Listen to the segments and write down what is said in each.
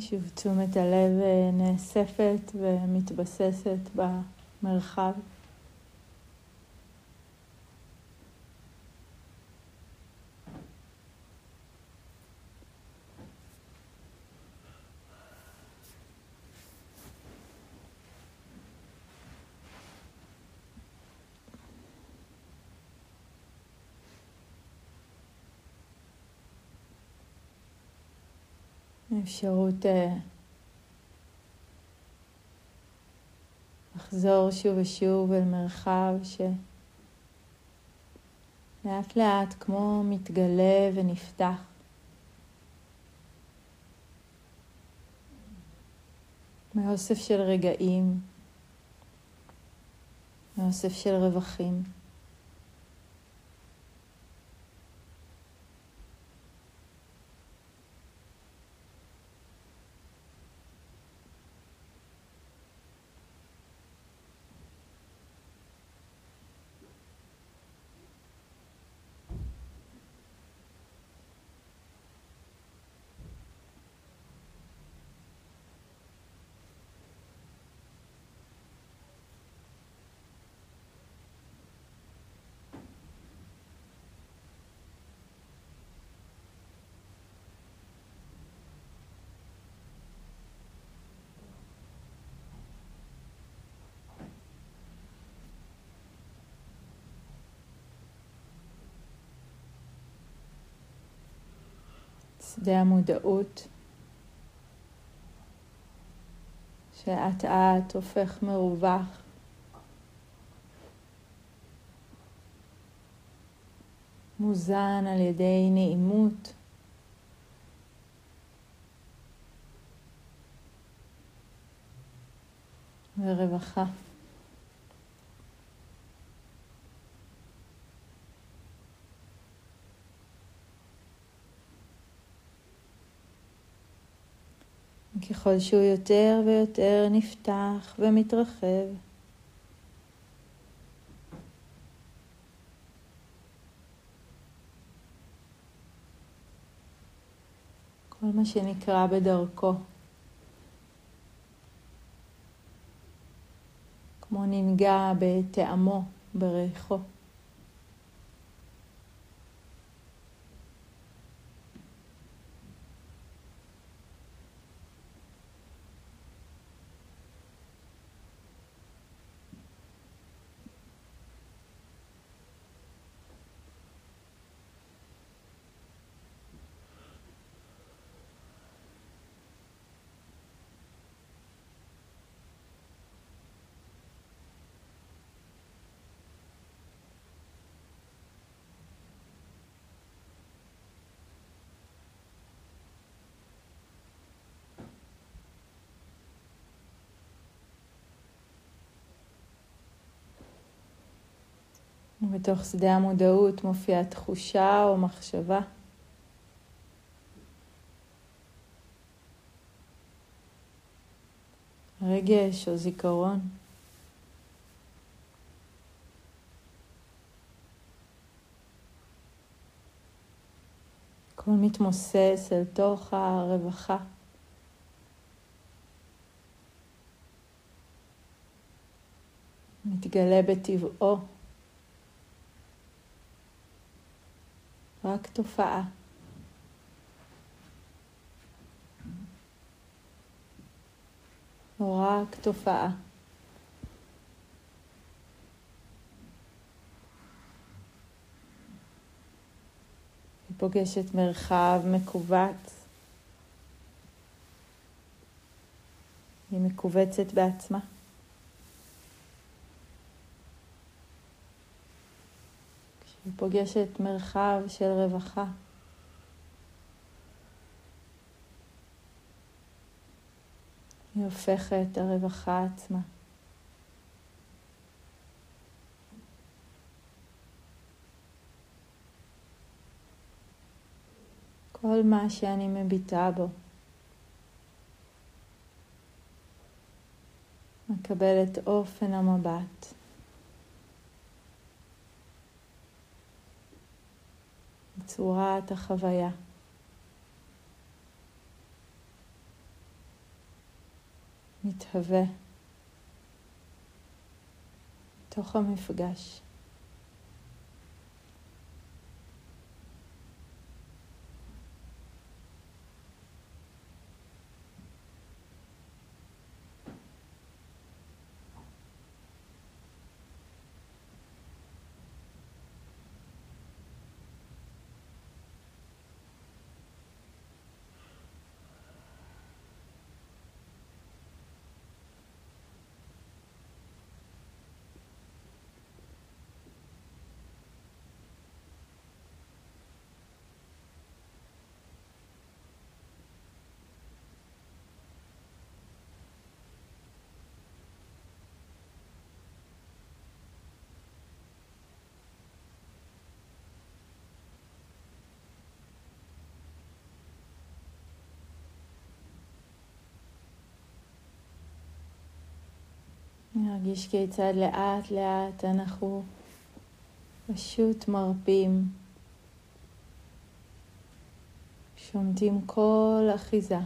שוב תשומת הלב נאספת ומתבססת במרחב. אפשרות לחזור שוב ושוב אל מרחב שלאט לאט כמו מתגלה ונפתח. מאוסף של רגעים, מאוסף של רווחים. שדה המודעות שאט אט הופך מרווח, מוזן על ידי נעימות, ורווחה. ככל שהוא יותר ויותר נפתח ומתרחב, כל מה שנקרא בדרכו, כמו ננגע בטעמו, בריחו. בתוך שדה המודעות מופיעה תחושה או מחשבה. רגש או זיכרון. הכל מתמוסס אל תוך הרווחה. מתגלה בטבעו. רק תופעה. או רק תופעה. היא פוגשת מרחב מקובץ. היא מקובצת בעצמה. היא פוגשת מרחב של רווחה. היא הופכת הרווחה עצמה. כל מה שאני מביטה בו מקבל את אופן המבט. צורת החוויה. מתהווה תוך המפגש. נרגיש כיצד לאט לאט אנחנו פשוט מרפים, שומטים כל אחיזה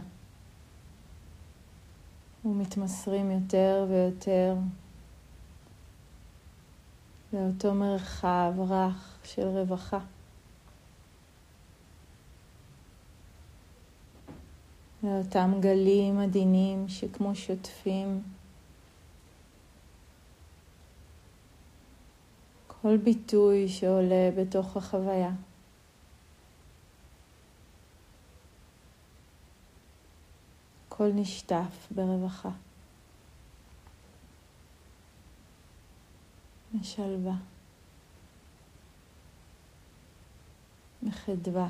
ומתמסרים יותר ויותר לאותו מרחב רך של רווחה. לאותם גלים עדינים שכמו שוטפים כל ביטוי שעולה בתוך החוויה. הכל נשטף ברווחה. משלווה. מחדווה.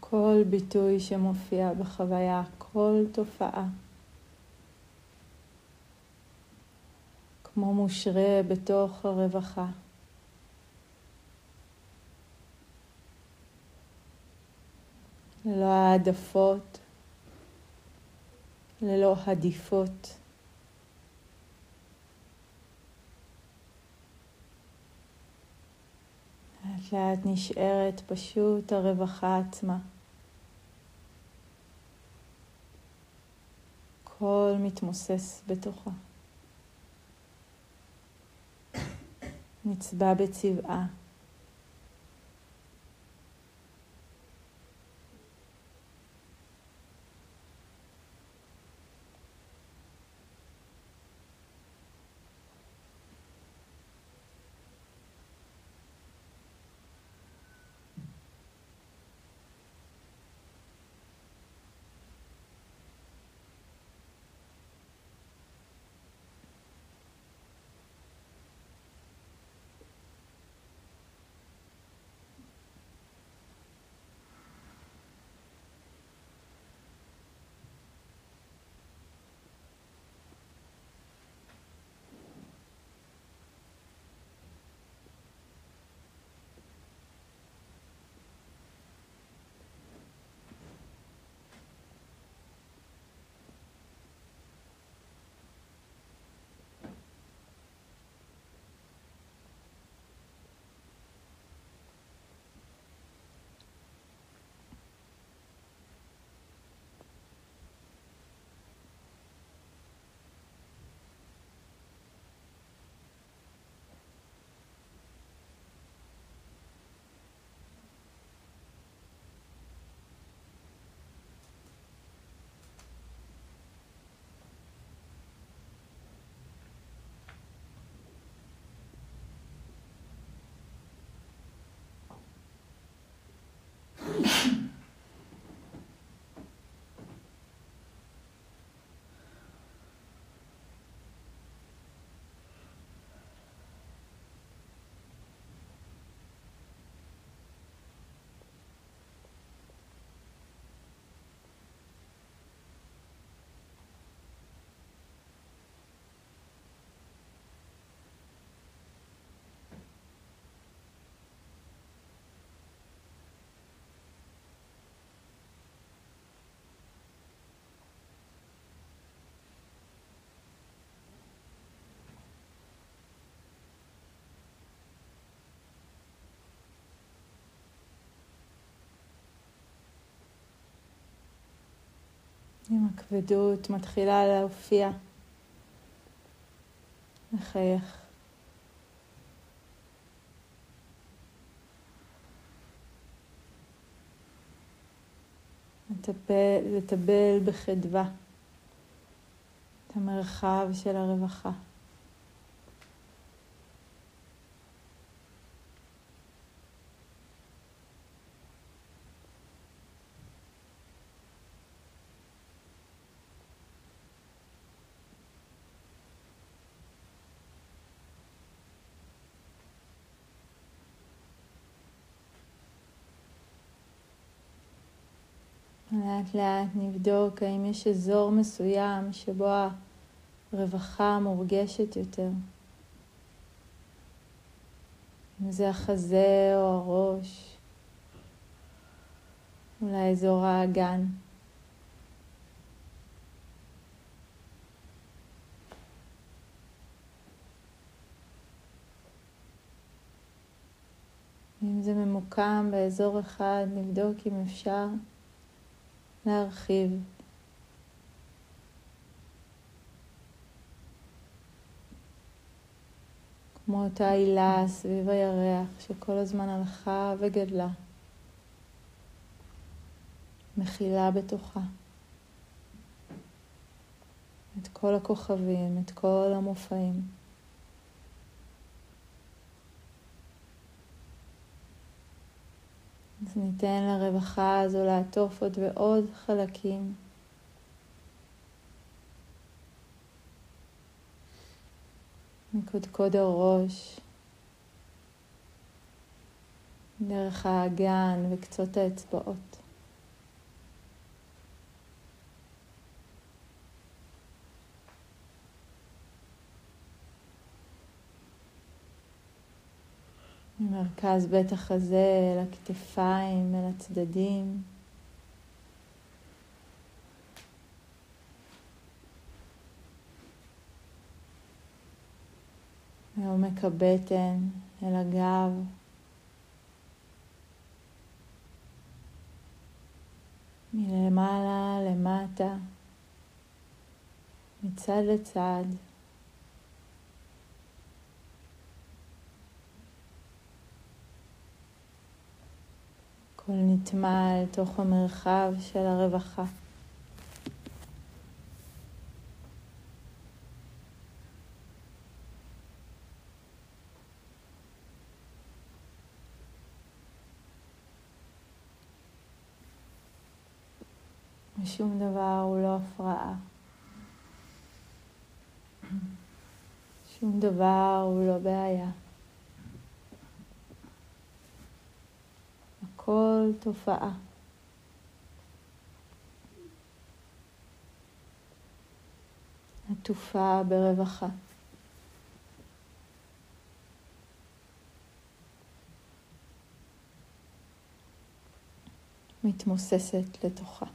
כל ביטוי שמופיע בחוויה, כל תופעה, כמו מושרה בתוך הרווחה. ללא העדפות, ללא הדיפות. לאט לאט נשארת פשוט הרווחה עצמה. הכל מתמוסס בתוכה. נצבע בצבעה. עם הכבדות מתחילה להופיע, לחייך. לטבל בחדווה את המרחב של הרווחה. לאט לאט נבדוק האם יש אזור מסוים שבו הרווחה מורגשת יותר. אם זה החזה או הראש, אולי אזור האגן. אם זה ממוקם באזור אחד, נבדוק אם אפשר להרחיב. כמו אותה עילה סביב הירח שכל הזמן הלכה וגדלה. מכילה בתוכה את כל הכוכבים, את כל המופעים. אז ניתן לרווחה הזו לעטוף עוד ועוד חלקים. מקודקוד הראש, דרך האגן וקצות האצבעות. ממרכז בית החזה, אל הכתפיים, אל הצדדים. לעומק הבטן, אל הגב. מלמעלה, למטה, מצד לצד. הכל נטמע אל תוך המרחב של הרווחה. ושום דבר הוא לא הפרעה. שום דבר הוא לא בעיה. הכל תופעה. התופעה ברווחה. מתמוססת לתוכה.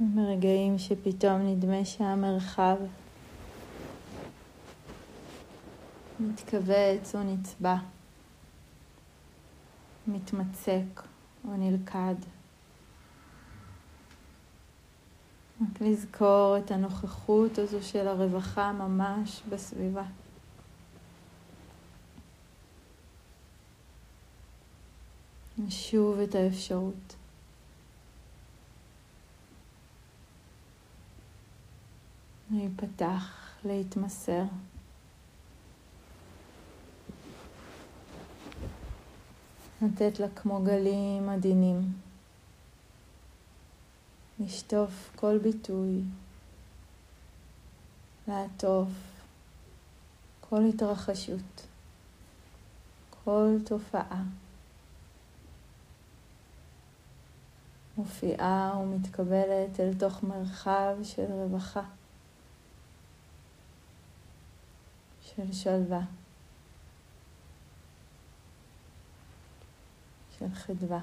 מרגעים שפתאום נדמה שהמרחב מתכווץ או נצבע, מתמצק או נלכד. רק לזכור את הנוכחות הזו של הרווחה ממש בסביבה. נשוב את האפשרות. להיפתח, להתמסר. נתת לה כמו גלים עדינים. לשטוף כל ביטוי. לעטוף כל התרחשות. כל תופעה. מופיעה ומתקבלת אל תוך מרחב של רווחה. של שלווה, של חדווה.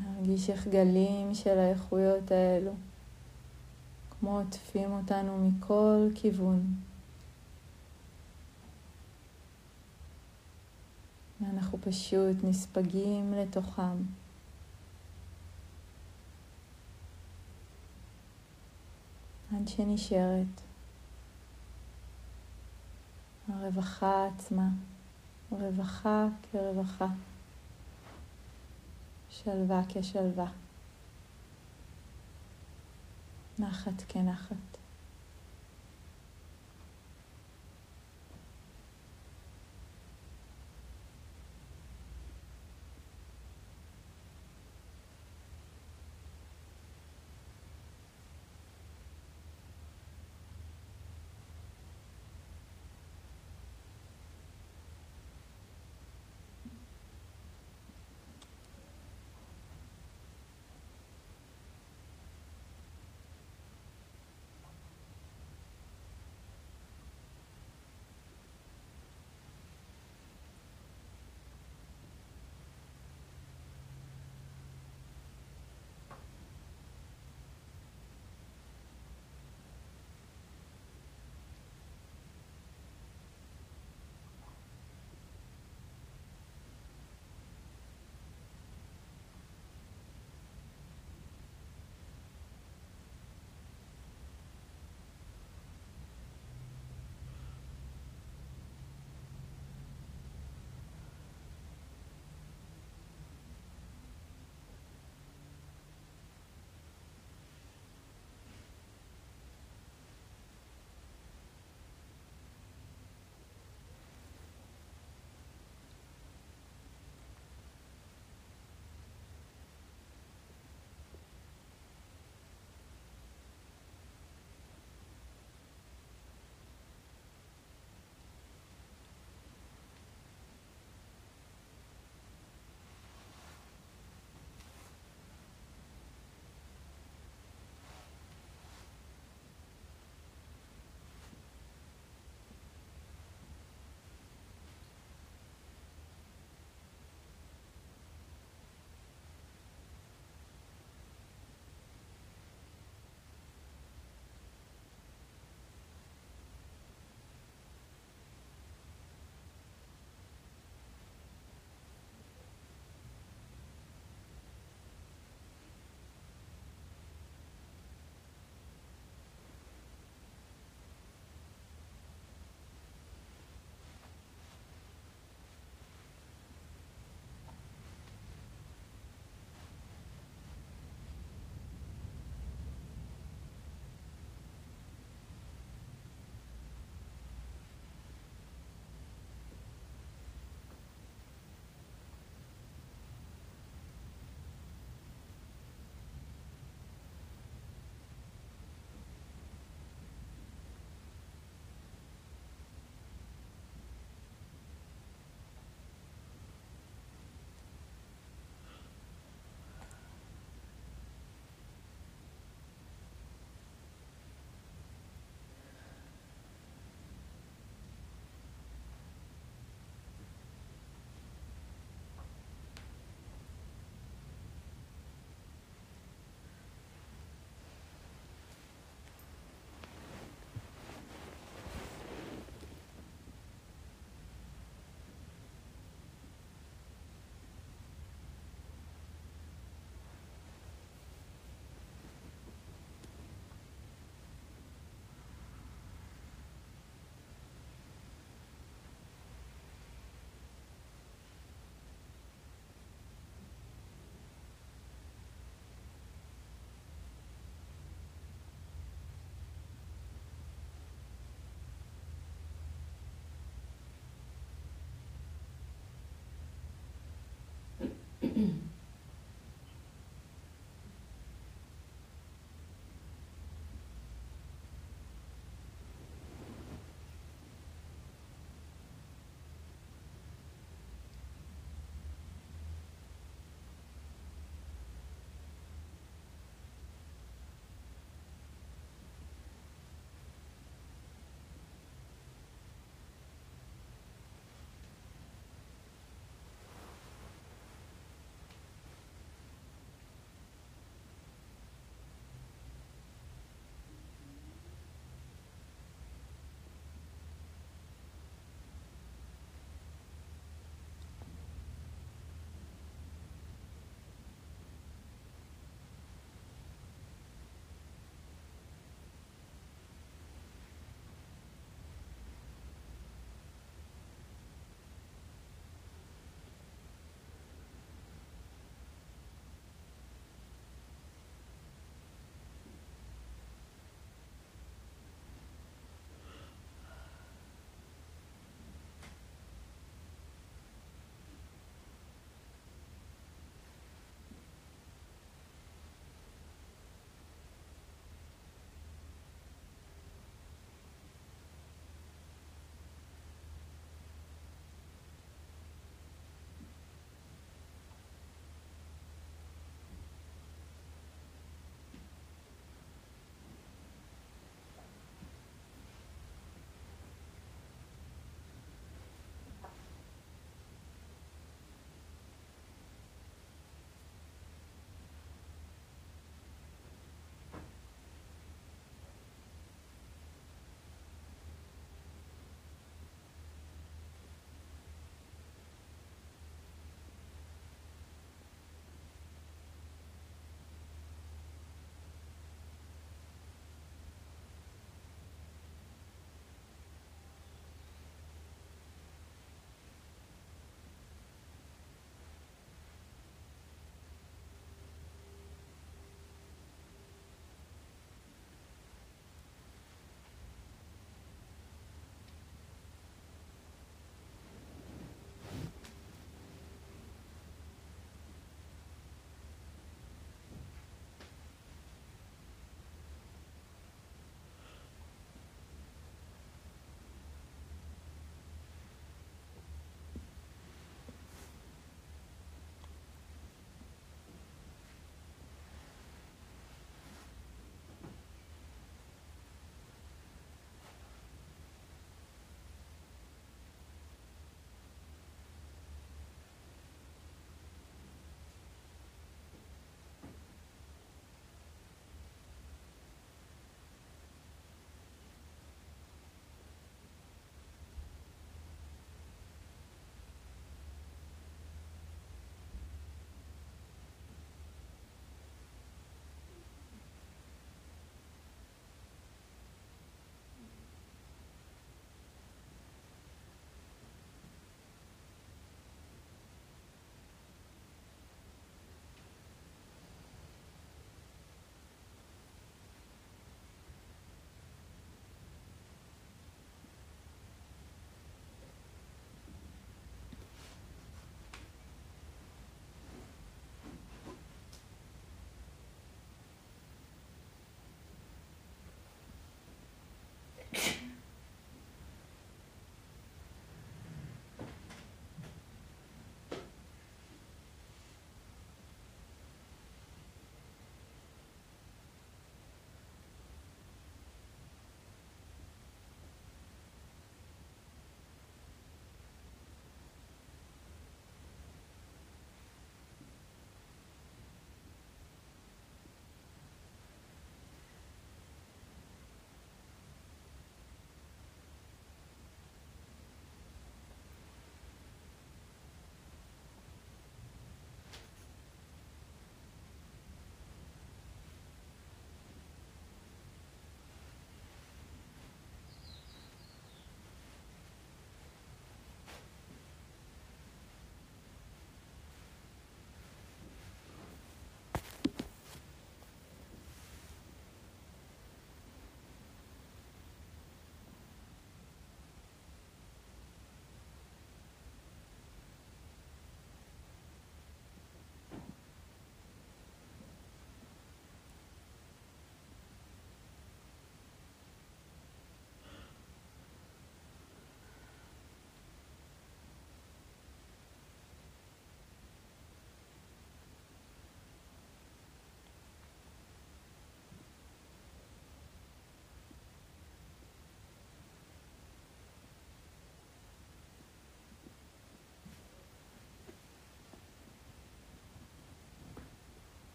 נרגיש איך גלים של האיכויות האלו כמו עוטפים אותנו מכל כיוון, ואנחנו פשוט נספגים לתוכם. עד שנשארת הרווחה עצמה, רווחה כרווחה, שלווה כשלווה, נחת כנחת.